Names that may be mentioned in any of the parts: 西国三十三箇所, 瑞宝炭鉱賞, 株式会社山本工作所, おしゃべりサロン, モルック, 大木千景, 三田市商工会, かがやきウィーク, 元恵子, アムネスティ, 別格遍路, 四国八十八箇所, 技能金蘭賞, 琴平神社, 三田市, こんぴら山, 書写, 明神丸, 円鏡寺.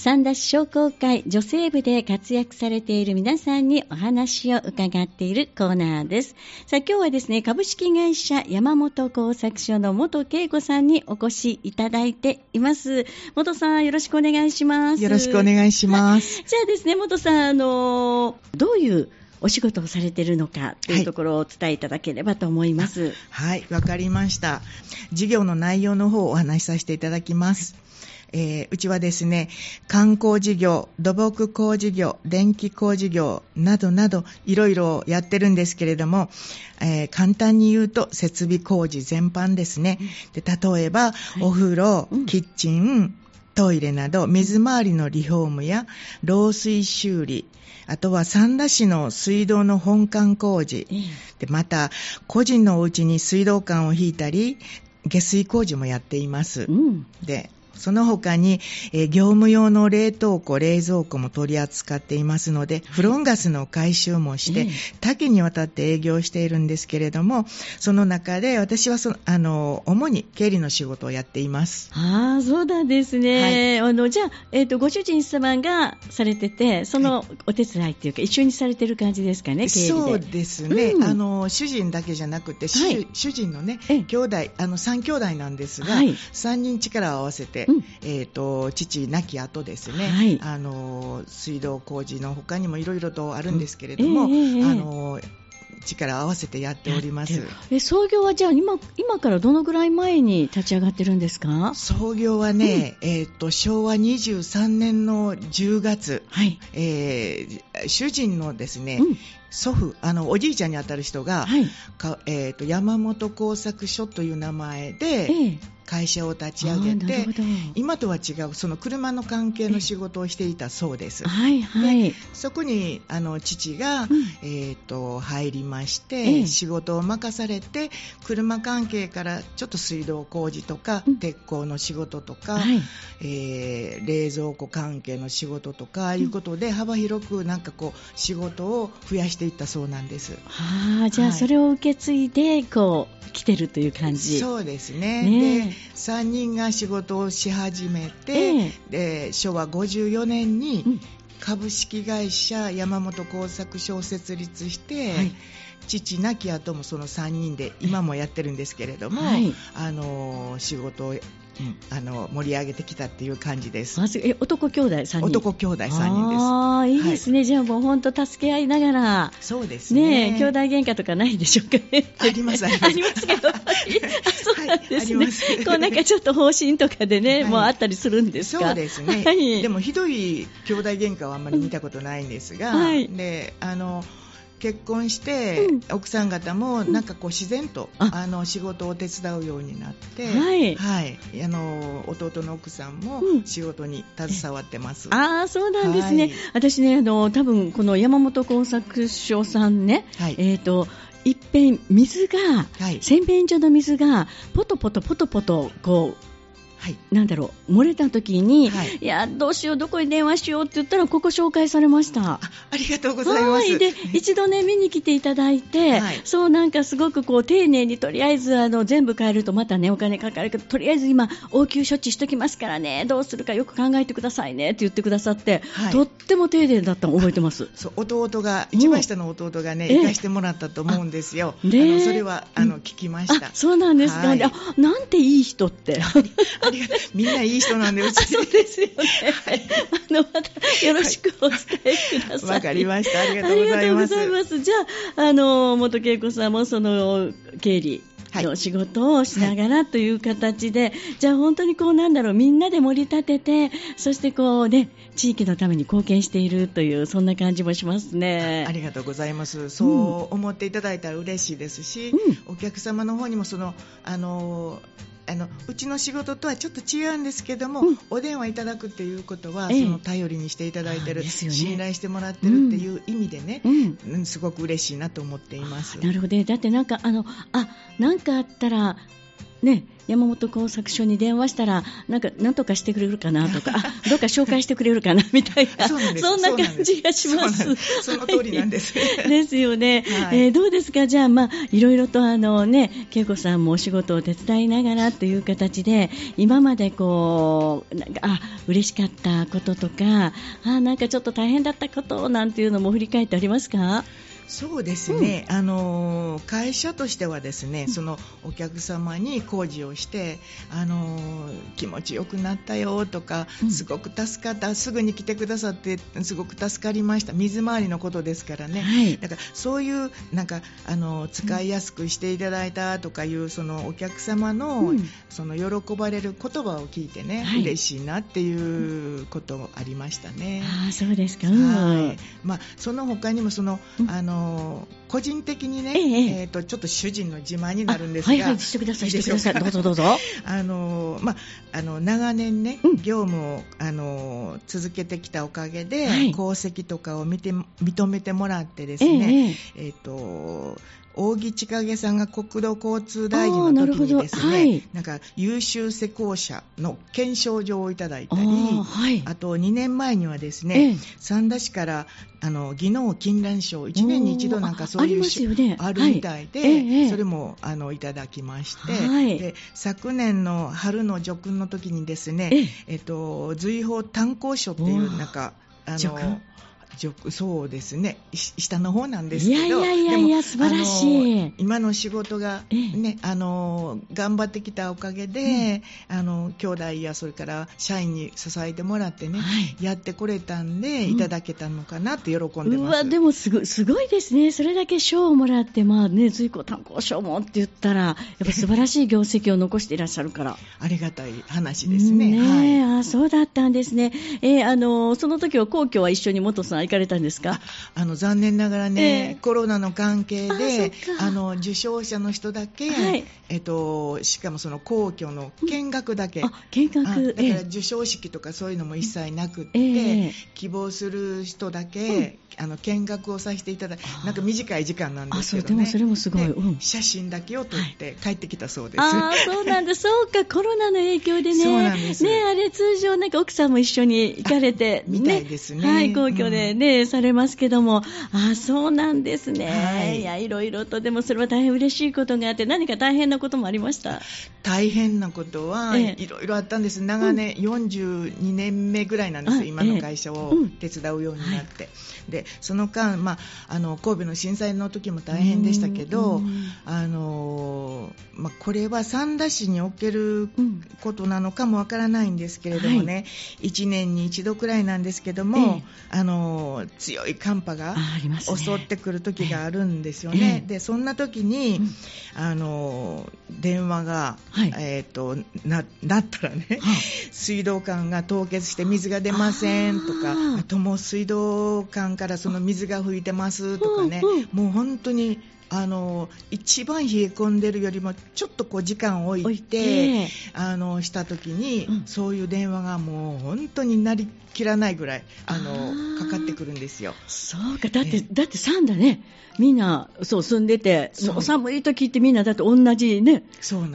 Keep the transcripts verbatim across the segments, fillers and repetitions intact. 三田市商工会女性部で活躍されている皆さんにお話を伺っているコーナーです。さあ、今日はですね、株式会社山本工作所の元恵子さんにお越しいただいています。元さん、よろしくお願いします。よろしくお願いしますじゃあですね、元さん、あのどういうお仕事をされているのかというところをお伝えいただければと思います。はい、わ、はい、かりました。授業の内容の方をお話しさせていただきます。えー、うちはですね、観光事業、土木工事業、電気工事業などなどいろいろやってるんですけれども、えー、簡単に言うと設備工事全般ですね。で、例えば、はい、お風呂、うん、キッチン、トイレなど水回りのリフォームや漏水修理、あとは三田市の水道の本館工事、うん、でまた個人のお家に水道管を引いたり下水工事もやっています。うん、でその他に、えー、業務用の冷凍庫、冷蔵庫も取り扱っていますので、フロンガスの回収もして、はい、多岐にわたって営業しているんですけれども、その中で私はそのあの主に経理の仕事をやっています。あ、そうなんですね。はい、あのじゃあ、えーと、ご主人様がされてて、そのお手伝いというか、はい、一緒にされてる感じですかね、経理で。そうですね、うん、あの主人だけじゃなくて、はい、主人のね、兄弟、あのさん兄弟なんですが、はい、さんにん力を合わせて、うん、えー、と父亡き後ですね、はい、あの水道工事の他にもいろいろとあるんですけれども、うん、えーえー、あの力を合わせてやっております。え、創業はじゃあ 今, 今からどのぐらい前に立ち上がってるんですか？創業はね、うん、えー、と昭和にじゅうさんねんのじゅうがつ、はい、えー、主人のですね、うん、祖父、あのおじいちゃんにあたる人が、はい、かえー、と山本工作所という名前で、えー会社を立ち上げて、今とは違うその車の関係の仕事をしていたそうです。はいはい、でそこにあの父が、うん、えー、と入りまして仕事を任されて、車関係からちょっと水道工事とか、うん、鉄鋼の仕事とか、はい、えー、冷蔵庫関係の仕事とかいうことで幅広くなんかこう仕事を増やしていったそうなんです。あ、じゃあそれを受け継いでこう来てるという感じ。はい、そうですね。ね、でさんにんが仕事をし始めて、えー、で昭和ごじゅうよねんに株式会社山本工作所を設立して、はい、父亡き後もそのさんにんで今もやってるんですけれども、はい、あの仕事を、うん、あの盛り上げてきたっていう感じです。え、男兄弟さんにん？男兄弟さんにんです。あ、いいですね。はい、じゃあもう本当助け合いながら。そうですね。ね、兄弟喧嘩とかないでしょうかね？ありますありますありますけどそうなんですね。はい、こうなんかちょっと方針とかでね、はい、もうあったりするんですか？そうですね。はい、でもひどい兄弟喧嘩はあんまり見たことないんですが、うん、はい、であの結婚して、うん、奥さん方もなんかこう自然と、うん、あの仕事を手伝うようになって、はいはい、あの弟の奥さんも仕事に携わってます。うん、あ、そうなんですね。はい、私ね、あの多分この山本工作所さんね、はい、えーといっぺん水が、はい、洗面所の水がポトポトポトポトこう、はい、なんだろう、漏れた時に、はい、いやどうしよう、どこに電話しようって言ったらここ紹介されました。 あ, ありがとうございます。はい、で一度、ね、見に来ていただいて、はい、そうなんかすごくこう丁寧にとりあえずあの全部変えるとまた、ね、お金かかるけど、とりあえず今応急処置しときますからね、どうするかよく考えてくださいねって言ってくださって、はい、とっても丁寧だったの覚えてます。そう、弟が一番下の弟がね、行かしてもらったと思うんですよ。あのそれはあの聞きました。あ、そうなんですか。はい、あ、なんていい人ってみんないい人なんでうちそうですよね。はい、あのまたよろしくお伝えください。わ、はい、かりました。ありがとうございます。ありがとうございます。じゃあ、あの元恵子さんもその経理の仕事をしながらという形で、はい、じゃあ本当にこうなんだろう、みんなで盛り立てて、そしてこうね地域のために貢献しているというそんな感じもしますね。ありがとうございます。そう思っていただいたら嬉しいですし、うん、お客様の方にもそのあのあのうちの仕事とはちょっと違うんですけども、うん、お電話いただくということは、ええ、その頼りにしていただいている、ね、信頼してもらっているという意味でね、うんうん、すごく嬉しいなと思っています。なるほど。だってなんかあのあなんかあったらね、山本工作所に電話したらなんか何とかしてくれるかなとかどっか紹介してくれるかなみたいなそ, そんな感じがします。 そ, その通りなんですですよね、はい。えー、どうですか。じゃあ、まあ、いろいろとあの、ね、恵子さんもお仕事を手伝いながらという形で今までこうなんかあ嬉しかったこととかあなんかちょっと大変だったことなんていうのも振り返ってありますか。そうですね、うん、あの会社としてはですね、そのお客様に工事をしてあの気持ちよくなったよとかすごく助かった、うん、すぐに来てくださってすごく助かりました、水回りのことですからね、はい、だからそういうなんかあの使いやすくしていただいたとかいうそのお客様の、うん、その喜ばれる言葉を聞いてね、はい、嬉しいなっていうことありましたね。あ、そうですか、うんはい。まあ、その他にもその、うん、あの個人的にね、えええー、とちょっと主人の自慢になるんですが、はいはい、してください、してください、どうぞどうぞ。あの、ま、あの長年ね、うん、業務をあの続けてきたおかげで、はい、功績とかを見て認めてもらってですね、えええー、と大木千景さんが国土交通大臣の時にですね、はい、なんか優秀施工者の検証状をいただいたり あ,、はい、あとにねんまえにはですね、ええ、三田市からあの技能金蘭賞いちねんにいちどなんかそういう賞 あ,、ね、あるみたいで、はいええ、それもあのいただきまして、はい、で昨年の春の叙勲の時にですね、ええっと、瑞宝炭鉱賞っていうなんかあのそうですね、下の方なんですけど、いやいやいやいや素晴らしい。今の仕事が、ね、あの頑張ってきたおかげで、うん、あの兄弟やそれから社員に支えてもらってね、はい、やってこれたんでいただけたのかなって喜んでます。うん、うわでもす ご, すごいですね。それだけ賞をもらって、まあね、随行炭鉱賞もって言ったらやっぱ素晴らしい業績を残していらっしゃるからありがたい話です ね,、うん、ね、はい、あそうだったんですね。えー、あのその時は皇居は一緒に元さん行かれたんですか。あの残念ながらね、えー、コロナの関係でああの受賞者の人だけ、はい、えっと、しかもその皇居の見学だけ、うん、あ見学あだから受賞式とかそういうのも一切なくって、えー、希望する人だけ、うん、あの見学をさせていただいて、なんか短い時間なんですけどね。あそうでもそれもすごい、うん、写真だけを撮って帰ってきたそうです。はい、あそうなんだそうかコロナの影響でね、そうなんですね。あれ通常なんか奥さんも一緒に行かれてみたいですね、ね、はい、皇居で、うんね、されますけども、あそうなんですね、はい、いやいろいろとでもそれは大変嬉しいことがあって、何か大変なこともありました。大変なことはいろいろあったんです。長年、うん、よんじゅうにねんめぐらいなんです、今の会社を手伝うようになって、うん、でその間、まあ、あの神戸の震災の時も大変でしたけど、あの、まあ、これは三田市におけることなのかもわからないんですけれどもね、はい、いちねんにいちどくらいなんですけども、あの強い寒波が襲ってくる時があるんですよね。ああ、ありますね。でそんな時に、うん、あの電話が、はい、えー、と な, なったらね、はい、水道管が凍結して水が出ませんとか、あともう水道管からその水が吹いてますとかね、もう本当にあの一番冷え込んでるよりもちょっとこう時間を置いてあのした時に、うん、そういう電話がもう本当になりきらないぐらいあのかかってくるんですよ。そうかだって、ね、だって三田ねみんなそう住んでてお寒い時ってみんなだって同じね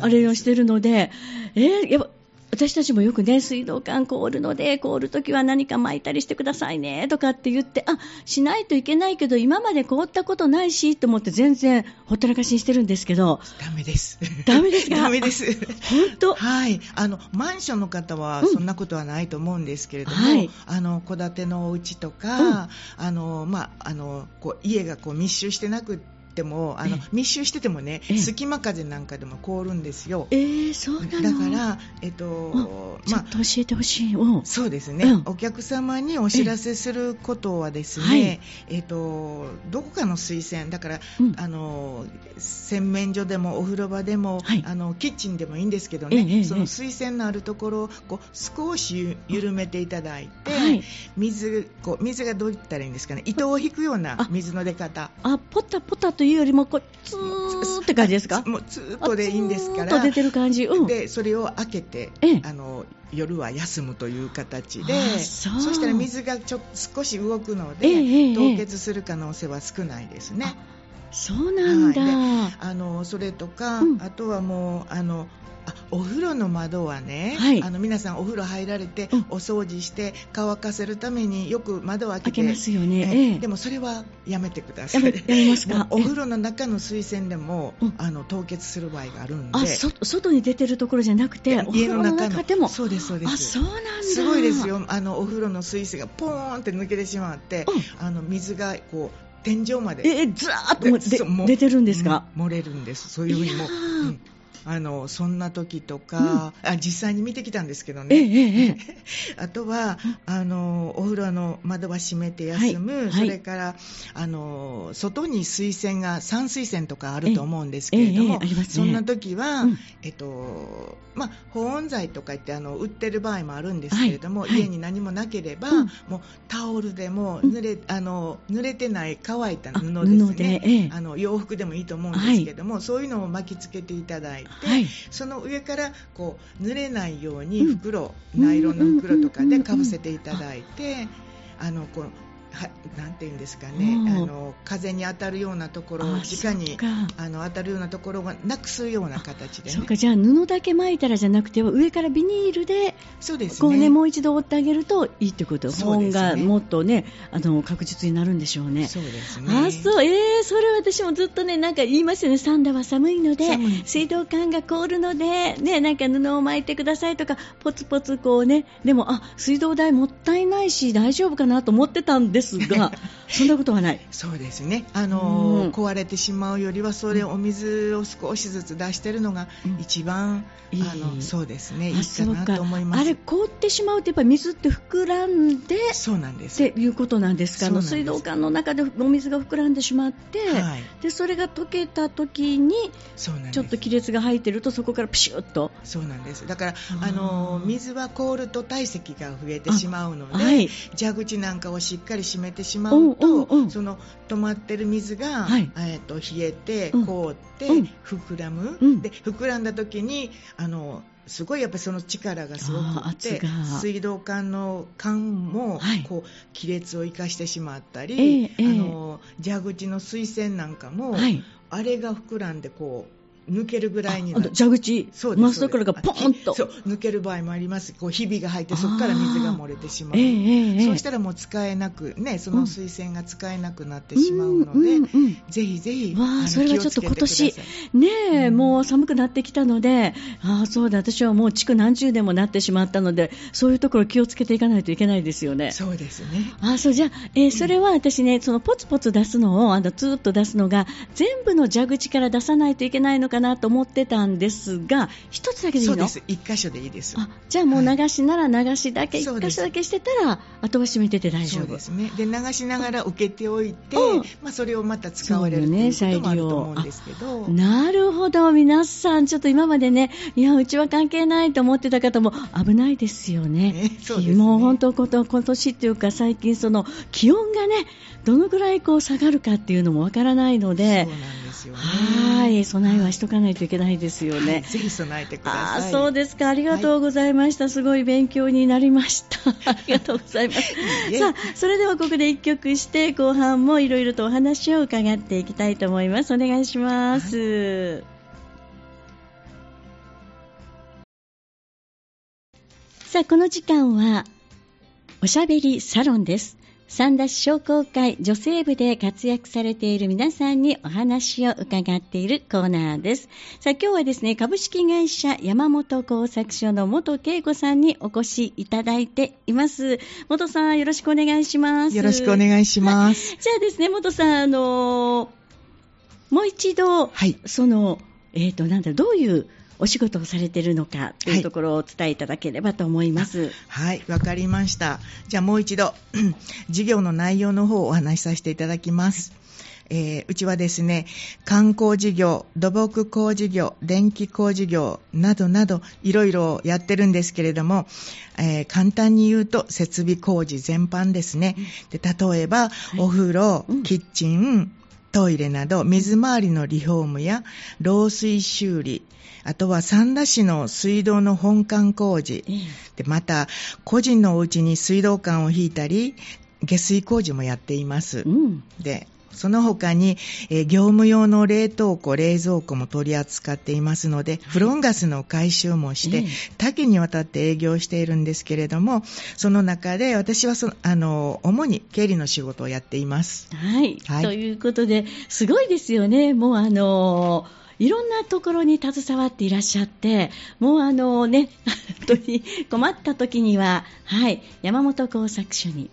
あれをしてるので、えー、やっぱ私たちもよくね水道管凍るので凍るときは何か巻いたりしてくださいねとかって言って、あしないといけないけど今まで凍ったことないしと思って全然ほったらかしにしてるんですけど、ダメですダメですかダメです本当、はい、あのマンションの方はそんなことはないと思うんですけれども、うんはい、あの戸建てのお家とか、うんあのまあ、あのこう家がこう密集してなくてでもあの密集しててもね隙間風なんかでも凍るんですよ。えー、そうなの。だから、えっとまあ、ちょっと教えてほしい。そうですね、うん、お客様にお知らせすることはですね、えーえっと、どこかの水洗だから、うん、あの洗面所でもお風呂場でも、はい、あのキッチンでもいいんですけどね、えーえー、その水洗のあるところをこう少し緩めていただいて、はい、水, こう水がどういったらいいんですかね、糸を引くような水の出方、ああポタポタとというよりもこうツーって感じですか。もうツーっとでいいんですから、ツーっと出てる感じ、うん、でそれを開けて、ええ、あの夜は休むという形で、そ, うそしたら水がちょ少し動くので、ええ、凍結する可能性は少ないですね。そうなんだ、はい、あのそれとか、うん、あとはもうあのあお風呂の窓はね、はい、あの皆さんお風呂入られて、うん、お掃除して乾かせるためによく窓を開けて開けますよね、えー、でもそれはやめてください。やめ、やめますか。お風呂の中の水栓でも、うん、あの凍結する場合があるんで、あ、そ、外に出てるところじゃなくてお風呂の中でも。そうです、そうです。あ、そうなんだ。すごいですよ。あのお風呂の水栓がポーンって抜けてしまって、うん、あの水がこう天井までえずらーっともでも出てるんですか。漏れるんです。そういうふうにも、うん、あのそんな時とか、うん、あ、実際に見てきたんですけどね、ええええ、あとはあのお風呂の窓は閉めて休む、はいはい、それからあの外に水栓が散水栓とかあると思うんですけれども、ええええね、そんな時は、うんえっとまあ、保温剤とか言ってあの売ってる場合もあるんですけれども、はいはい、家に何もなければ、うん、もうタオルでも濡れ、うん、あの濡れてない乾いた布ですね、あ、布で、ええ、あの洋服でもいいと思うんですけれども、はい、そういうのを巻きつけていただいて、はい、その上からこう濡れないように袋、うん、ナイロンの袋とかでかぶせていただいて、あのこうはなんていうんですかね、あの風に当たるようなところを直にあの当たるようなところがなくすような形で、ね、そうか。じゃあ布だけ巻いたらじゃなくて上からビニールでそうです、ね、こうね、もう一度折ってあげるといいってこと、ね、保温がもっとねあの確実になるんでしょうね。そうですね。あ、そう、えー、それ私もずっとねなんか言いますよね。サンダは寒いので水道管が凍るので、ね、なんか布を巻いてくださいとかポツポツこうね。でもあ水道代もったいないし大丈夫かなと思ってたんですがそんなことはない。そうですね、あのー、壊れてしまうよりはそれお水を少しずつ出しているのが一番、うん、あのそうですね、いいかなと思います。あれ凍ってしまうとやっぱり水って膨らんで、そうなんですっていうことなんですか。あの水道管の中でお水が膨らんでしまって、はい、でそれが溶けた時にちょっと亀裂が入っているとそこからピシュッと。そうなんです。だから、あのー、水は凍ると体積が増えてしまうので、はい、蛇口なんかをしっかり閉めてしまうと、うんうんうん、その止まってる水が、はい、えー、と冷えて凍って、うん、膨らむ、うん、で膨らんだ時にあのすごいやっぱりその力がすごくって水道管の管もこう亀裂を生かしてしまったり、はい、あの蛇口の水栓なんかも、はい、あれが膨らんでこう抜けるぐらいになる。蛇口真っ底がポーンとそう抜ける場合もあります。こうひびが入ってそこから水が漏れてしまう、えー、そうしたらもう使えなく、ね、その水栓が使えなくなってしまうので、うんうんうん、ぜひぜひわあそれはちょっと今年、ねえ、うん、もう寒くなってきたので、あ、そうだ、私はもう築何十年もなってしまったのでそういうところ気をつけていかないといけないですよね。そうですね。あ、そう、じゃあ、えー、それは私ねそのポツポツ出すのをあのツーッと出すのが全部の蛇口から出さないといけないのかかなと思ってたんですが一つだけでいいの。そうです、一箇所でいいです。あ、じゃあもう流しなら流しだけ、はい、一箇所だけしてたらあとは閉めてて大丈夫。そうですね。で流しながら受けておいて、うん、まあ、それをまた使われるということもあると思うんですけど、ね、なるほど。皆さんちょっと今までねいやうちは関係ないと思ってた方も危ないですよ ね, ね, そうですね。もう本当こと今年っていうか最近その気温がねどのぐらいこう下がるかっていうのもわからないので、そうなんですよね。はい、備えはしとかないといけないですよね、はい、ぜひ備えてください。あ、そうですか。ありがとうございました、はい、すごい勉強になりましたありがとうございますさあそれではここで一曲して後半もいろいろとお話を伺っていきたいと思います。お願いします、はい。さあこの時間はおしゃべりサロンです。三田市商工会女性部で活躍されている皆さんにお話を伺っているコーナーです。さあ今日はですね株式会社山本工作所の元恵子さんにお越しいただいています。元さんよろしくお願いします。よろしくお願いします。はい、じゃあですね元さんあのー、もう一度、はい、そのえっとなんだろうどういうお仕事をされているのかというところをお伝えいただければと思います。はい、わ、はい、かりました。じゃあもう一度授業の内容の方をお話しさせていただきます。えー、うちはですね、観光事業、土木工事業、電気工事業などなどいろいろやってるんですけれども、えー、簡単に言うと設備工事全般ですね。で例えば、はい、お風呂、うん、キッチン、トイレなど水回りのリフォームや漏水修理、あとは三田市の水道の本館工事、でまた個人のお家に水道管を引いたり下水工事もやっています、うん、でその他に、えー、業務用の冷凍庫、冷蔵庫も取り扱っていますので、フロンガスの回収もして多岐にわたって営業しているんですけれども、その中で私はそのあの主に経理の仕事をやっています。はい、はい、ということですごいですよね。もうあのーいろんなところに携わっていらっしゃって、もうあのね本当に困った時には、はい、山本工作所に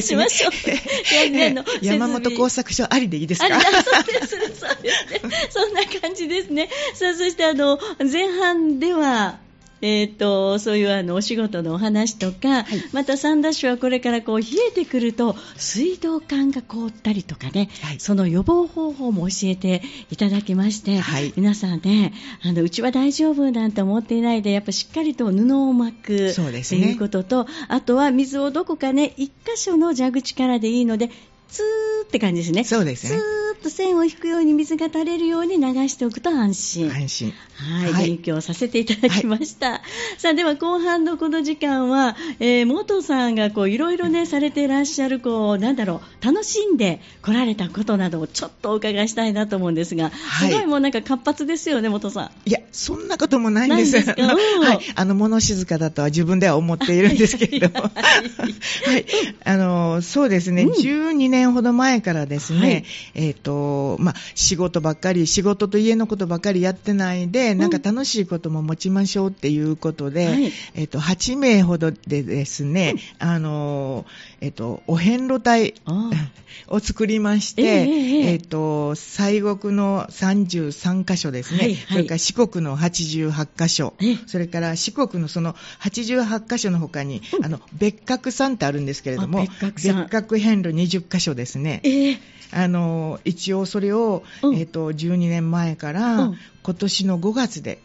しましょう山本工作所ありでいいですか？ありだそうです、そうですね、そんな感じですね。さあ、そしてあの前半ではえー、とそういうあのお仕事のお話とか、はい、また三田市はこれからこう冷えてくると水道管が凍ったりとかね、はい、その予防方法も教えていただきまして、はい、皆さんね、あのうちは大丈夫なんて思っていないで、やっぱしっかりと布を巻くと、ね、いうことと、あとは水をどこかね一箇所の蛇口からでいいのでツーって感じですね。そうですね。ツーっと線を引くように水が垂れるように流しておくと安心。安心。はい、はい、勉強させていただきました。はい、さあ、では後半のこの時間は、えー、元さんがこういろいろねされていらっしゃる、こうなんだろう、楽しんで来られたことなどをちょっとお伺いしたいなと思うんですが、はい、すごいもうなんか活発ですよね、元さん。いや、そんなこともないんです。ないんですか。はい、あの物静かだとは自分では思っているんですけれども、はい、あのそうですね、うん、じゅうにねんほど前からですね、はい、えーとまあ、仕事ばっかり仕事と家のことばっかりやってないで、うん、なんか楽しいことも持ちましょうっていうことで、はい、えーとはちめいほどでですね、うん、あのえーとお遍路隊を作りまして、えーえーと西国のさんじゅうさんかしょですね、はいはい、それから四国のはちじゅうはちかしょ、それから四国のそのはちじゅうはちかしょの他に、うん、あの別格さんってあるんですけれども、別格さん、別格遍路にじゅっかしょですね、えー、あの一応それを、うん、えーと、じゅうにねんまえから、うん、今年のごがつで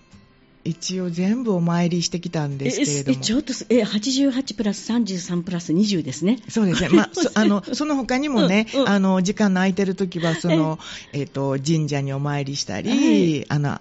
一応全部お参りしてきたんですけれども、えちょっとえはちじゅうはちプラスさんじゅうさんプラスにじゅうですね。そうですね、まあ、そ, あのその他にもね、うんうん、あの時間の空いてる時はその、えーえー、と神社にお参りしたり、はい、あの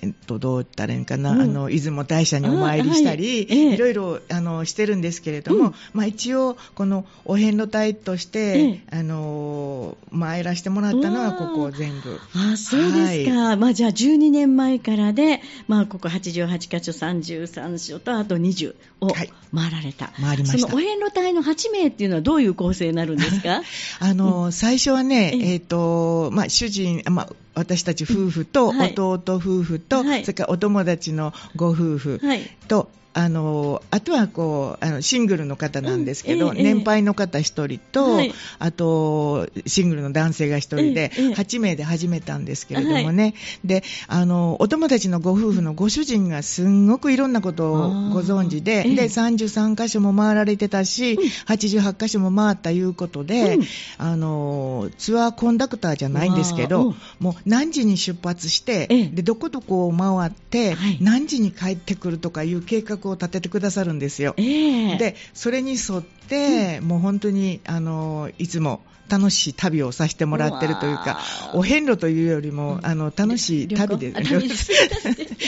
えっと、どう言ったらいいかな、うん、あの出雲大社にお参りしたり、はい、ええ、いろいろあのしてるんですけれども、うん、まあ、一応このお遍路隊として、ええ、あの参らせてもらったのはここ全部。あ、そうですか、はい、まあ、じゃあじゅうにねんまえからで、まあ、ここはちじゅうはちかしょさんじゅうさんしょとあとにじゅうを回られた、はい、回りました。そのお遍路隊のはちめいっていうのはどういう構成になるんですか？あの、うん、最初はね、えーとまあ、主人、まあ私たち夫婦と弟夫婦と、はい、それからお友達のご夫婦と、はい、あのあとはこうあのシングルの方なんですけど、うん、えー、年配の方ひとりと、はい、あとシングルの男性がひとりで、えー、はちめいで始めたんですけれどもね、はい、であのお友達のご夫婦のご主人がすんごくいろんなことをご存知で、えー、でさんじゅうさんかしょも回られてたし、うん、はちじゅうはちかしょも回ったいうことで、うん、あのツアーコンダクターじゃないんですけど、うん、もう何時に出発して、えー、でどこどこを回って、はい、何時に帰ってくるとかいう計画をを立ててくださるんですよ、えー、でそれに沿って、うん、もう本当にあのいつも楽しい旅をさせてもらってるというか、お遍路というよりも、うん、あの楽しい旅で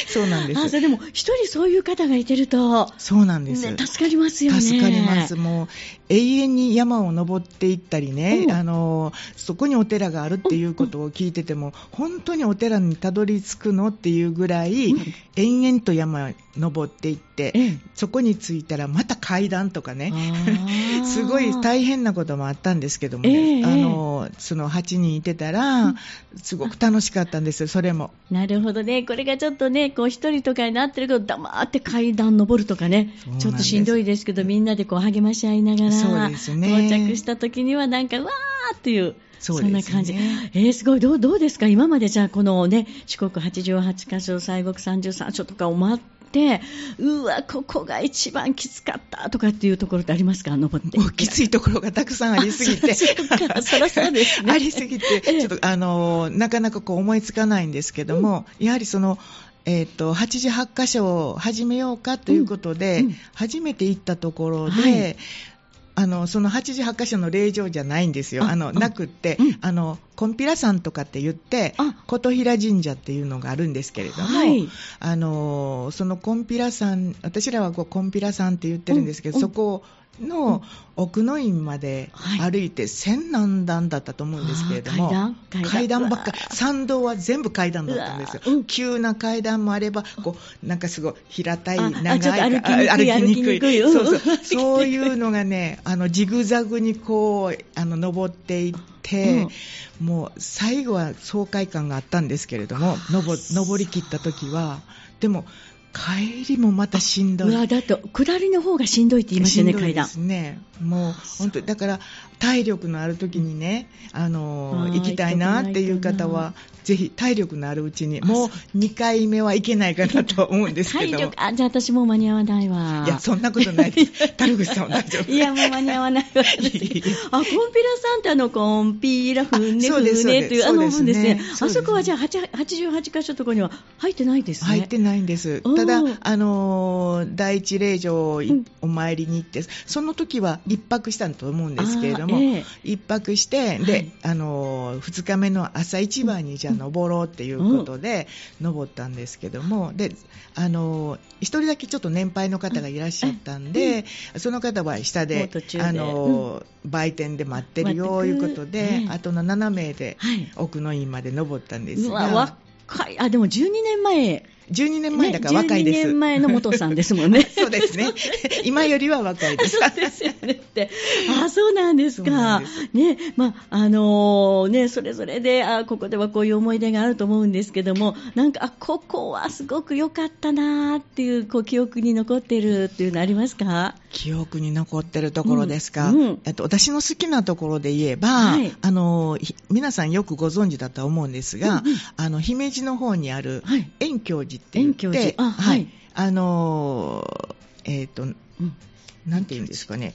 そうなんです。あ、それでも一人そういう方がいてると、そうなんです、ね、助かりますよね。助かります。もう永遠に山を登っていったりね、うん、あのそこにお寺があるっていうことを聞いてても、うん、本当にお寺にたどり着くのっていうぐらい、うん、延々と山登っていって、うん、そこに着いたらまた階段とかねすごい大変なこともあったんですけどもね、えー、あのそのはちにんいてたらすごく楽しかったんですよ、それも。なるほどね。これがちょっとねこう一人とかになってるけど黙って階段登るとかね、ちょっとしんどいですけど、みんなでこう励まし合いながら、そうですね、到着した時にはなんかわーっていう、そうですね、そんな感じ、えー、すごい。どう、どうですか今まで。じゃあこのね四国はちじゅうはちかしょ西国さんじゅうさんしょとかを回って、うわここが一番きつかったとかっていうところってありますか？登ってもうきついところがたくさんありすぎて、そらそうですねありすぎてちょっとあのなかなかこう思いつかないんですけども、うん、やはりそのえー、とはちじゅうはちかしょを始めようかということで、うんうん、初めて行ったところで、はい、あのそのはちじゅうはちかしょの霊場じゃないんですよ。あのなくって、うん、あのこんぴら山とかって言って琴平神社っていうのがあるんですけれども、はい、あのそのこんぴら山、私らはこうこんぴら山って言ってるんですけど、うん、そこをの奥の院まで歩いて千何段だったと思うんですけれども、階段、階段ばっかり、参道は全部階段だったんですよ。急な階段もあれば、こうなんかすごい平たい長い歩きにくい、そういうのがね、あのジグザグにこうあの登っていって、うん、もう最後は爽快感があったんですけれども、登り切った時は。でも帰りもまたしんどい。うわ、だと下りの方がしんどいって言いますよね、階段。しんどいですね。もう本当だから体力のある時にね、あのー、行きたいなっていう方はぜひ体力のあるうちに、もうにかいめは行けないかなと思うんですけど。体力、あ、じゃあ私もう間に合わないわ。いや、そんなことないです。樽口さんは大丈夫。いや、もう間に合わないわ。あ、コンピラさんってあのコンピラふんねふんねというあの部分ですね。あそこはじゃあはちじゅうはちかしょとこには入ってないですね。入ってないんです。ただあのー、第一霊場をお参りに行って、うん、その時は一泊したと思うんですけれども、えー、一泊してで、はい、あのー、ふつかめの朝一番にじゃあ登ろうっていうことで登ったんですけども、で、あのー、ひとりだけちょっと年配の方がいらっしゃったんで、うん、その方は下で、で、あのーうん、売店で待ってるよということで、えー、あとのななめいで奥の院まで登ったんですが、うわ、若い、あ、でもじゅうにねんまえ、じゅうにねんまえだから若いです、ね、じゅうにねんまえの元さんですもんね。そうですね、今よりは若いです。そうですよねって。あ、そうなんですか。そね、まああのー、ね、それぞれで、あ、ここではこういう思い出があると思うんですけども、なんか、あ、ここはすごく良かったなっていう、こう記憶に残ってるっていうのありますか？記憶に残ってるところですか、うんうん、あと私の好きなところで言えば、はい、あのー、皆さんよくご存知だと思うんですが、うんうん、あの姫路の方にある円鏡寺って言って、あ、はい、あのー、えっと、うん、なんていうんですかね、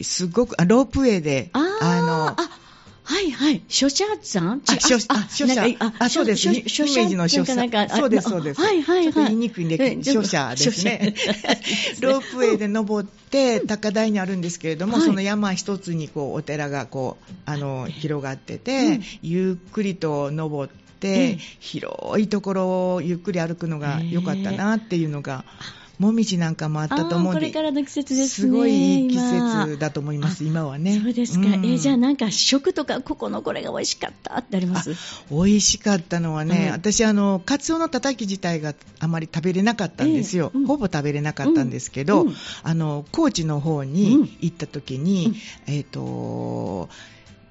すごく、あ、ロープウェイで、あ、あのー、あ、はいはい、書写さん、あ、書写、あ、そうです、イメージの書写、そうですそうです、はいはいはい、ちょっと言いにくいんで書写ですね。ロープウェイで登って高台にあるんですけれども、その山一つにこうお寺がこうあの広がってて、ゆっくりと登って。で、広いところをゆっくり歩くのが良かったなっていうのが、もみじなんかもあったと思うので、これからの季節ですね。すごいいい季節だと思います、今はね。そうですか、うん、えー、じゃあなんか食とか、ここのこれが美味しかったってあります？美味しかったのはね、うん、私あのカツオのたたき自体があまり食べれなかったんですよ、えーうん、ほぼ食べれなかったんですけど、うんうん、あの高知の方に行った時に、うん、えっ、ー、と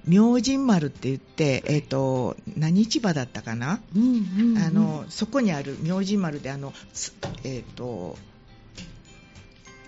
明神丸って言って、えー、と何市場だったかな、うんうんうん、あのそこにある明神丸で、あの、えー、と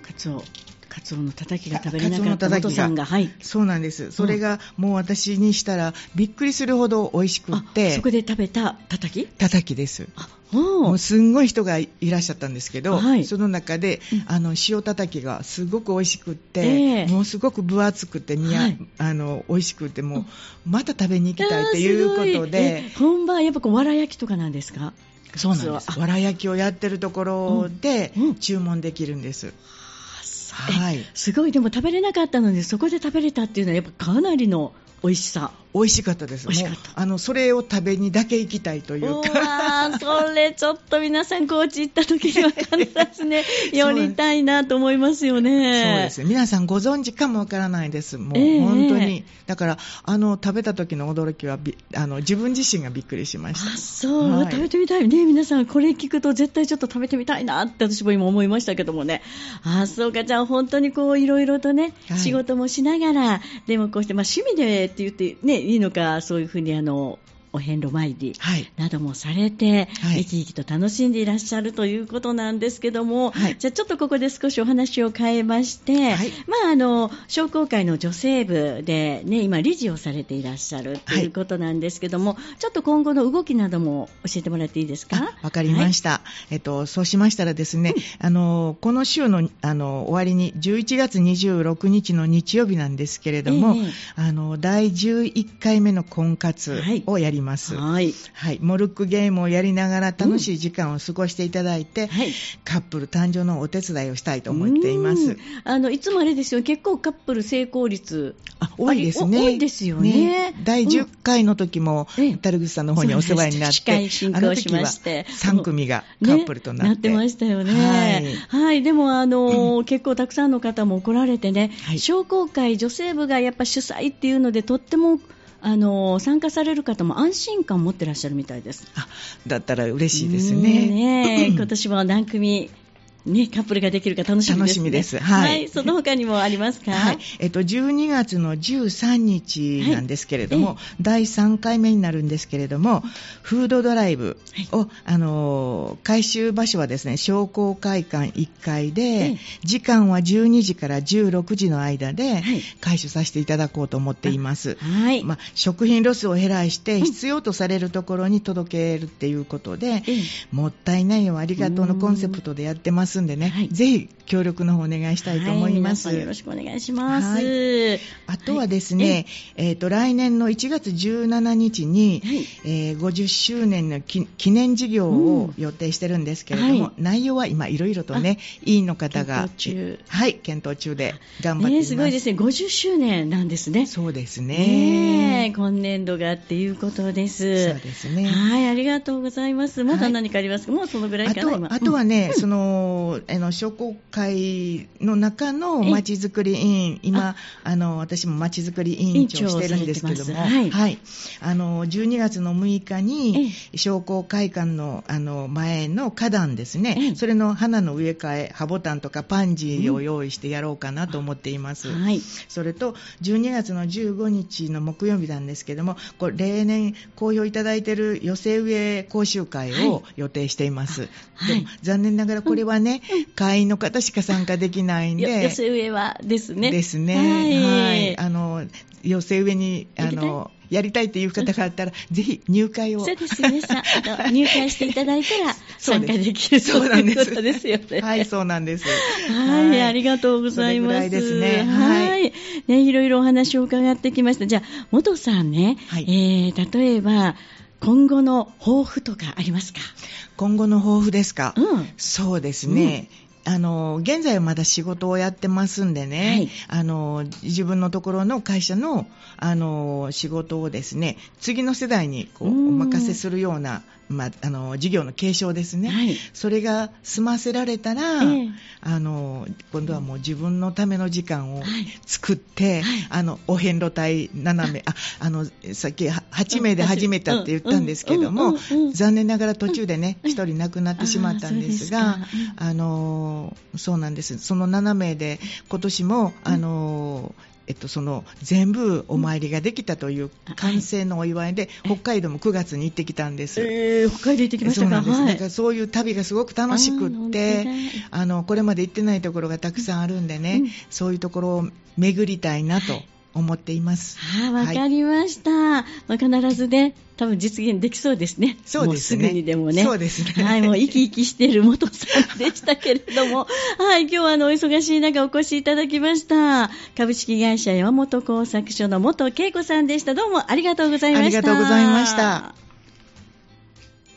カツオカツオのたたきが食べれなかった元さんが、はい、そうなんです。それがもう私にしたらびっくりするほど美味しくって、そこで食べたたたきたたきです。あ、もうすんごい人がいらっしゃったんですけど、はい、その中であの塩たたきがすごく美味しくって、えー、もうすごく分厚くて、みや、はい、あの美味しくて、もうまた食べに行きたいということで、本場はやっぱこうわら焼きとかなんですか？そうなんです。わら焼きをやってるところで注文できるんです、うんうん、はい、すごい。でも食べれなかったのでそこで食べれたっていうのはやっぱかなりの美味しさ。美味しかったです。美味しかった。もうあのそれを食べにだけ行きたいというか、うわ、それちょっと皆さん高知行った時には必ずね寄りたいなと思いますよね。そうです。皆さんご存知かもわからないです。もう、えー、本当にだからあの食べた時の驚きはあの自分自身がびっくりしました。あ、そう、はい、食べてみたいね。皆さんこれ聞くと絶対ちょっと食べてみたいなって私も今思いましたけどもね。あ、そうか。じゃあ本当にこういろいろとね、はい、仕事もしながらでもこうして、まあ、趣味でって言ってねいいのか、そういうふうにあのお遍路参りなどもされて、はい、生き生きと楽しんでいらっしゃるということなんですけども、はい、じゃあちょっとここで少しお話を変えまして、はい、まああの商工会の女性部で、ね、今理事をされていらっしゃるということなんですけども、はい、ちょっと今後の動きなども教えてもらっていいですか？わかりました、はい。えっと、そうしましたらですね、あのこの週の、あの終わりにじゅういちがつにじゅうろくにちの日曜日なんですけれども、えー、あのだいじゅういっかいめの婚活をやります、はいはいはい、モルックゲームをやりながら楽しい時間を過ごしていただいて、うん、はい、カップル誕生のお手伝いをしたいと思っています。あのいつもあれですよ、結構カップル成功率、あ、多いですね。多いですよ ね, ね。だいじゅっかいの時もタルグスさんの方にお世話になって、うん、あの時はさんくみがカップルとなって、ね、なってましたよね。はい、はい、でもあの、うん、結構たくさんの方も来られてね、はい、商工会女性部がやっぱ主催っていうのでとってもあの参加される方も安心感を持ってらっしゃるみたいです。あ、だったら嬉しいです ね, ね今年も何組ね、カップルができるか楽しみです、ね、楽しみです、はいはい、その他にもありますか？、はい、えっと、じゅうにがつのじゅうさんにちなんですけれども、はい、だいさんかいめになるんですけれども、フードドライブを、はい、あの回収場所はですね、商工会館いっかいで、はい、時間はじゅうにじからじゅうろくじの間で回収させていただこうと思っています、はい、まあ、食品ロスを減らして必要とされるところに届けるっていうことで、はい、もったいないをありがとうのコンセプトでやってますんでね、はい、ぜひ協力の方お願いしたいと思います、はい、皆さんよろしくお願いします、はい、あとはですね、はい、えー、と来年のいちがつじゅうしちにちに、はい、えー、ごじゅっしゅうねんの記念事業を予定してるんですけれども、うん、はい、内容は今いろいろとね、委員の方が検討中、はい、検討中で頑張っています、えー、すごいですね。ごじゅっしゅうねんなんですね。そうですね、えー、今年度がっていうことです。そうですね、はい、ありがとうございます。まだ何かありますか？はい、もうそのぐらいかな。あ と, 今あとはね、うん、そのあの商工会の中のまちづくり委員、今ああの私もまちづくり委員長をしてるんですけども、はいはい、あのじゅうにがつのむいかに商工会館 の, あの前の花壇ですね、それの花の植え替え、ハボタンとかパンジーを用意してやろうかなと思っています、うん、はい、それとじゅうにがつのじゅうごにちの木曜日なんですけども、これ例年好評いただいている寄せ植え講習会を予定しています、はいはい、でも残念ながらこれはね、うん、会員の方しか参加できないんで、寄せ植えはですね、ですね、はいはい、あの寄せ植えにあのやりたいという方があったら、ぜひ入会を、そうですね、入会していただいたら参加できるということですよね。はい、そうなんです。はい、はい、ありがとうございます。それぐらいですね。はい、はい、ね、いろいろお話を伺ってきました。じゃあ元さんね、はい、えー、例えば今後の抱負とかありますか？今後の抱負ですか、うん、そうですね、うん、あの現在はまだ仕事をやってますんでね、はい、あの自分のところの会社 の, あの仕事をですね、次の世代にこうお任せするような、まあ、あの事業の継承ですね、はい、それが済ませられたら、えー、あの今度はもう自分のための時間を作って、はいはい、あのお遍路隊なな名、ああのさっきはちめいで始めたって言ったんですけども、残念ながら途中でね、ひとり亡くなってしまったんですが、あ, あのそうなんです。そのななめいで今年も、うん、あのえっと、その全部お参りができたという完成のお祝いで、北海道もくがつに行ってきたんです、えー、北海道行ってきましたか？そうなんです、はい、だからそういう旅がすごく楽しくって、あのこれまで行ってないところがたくさんあるんでね、うん、そういうところを巡りたいなと思っています、はい、あ、わかりました、はい、まあ、必ずね多分実現できそうですね。そうですね。もうすぐにでもね。そうですね。はい、もう生き生きしている元さんでしたけれども、はい、今日はあのお忙しい中お越しいただきました。株式会社山本工作所の元恵子さんでした。どうもありがとうございました。ありがとうございました。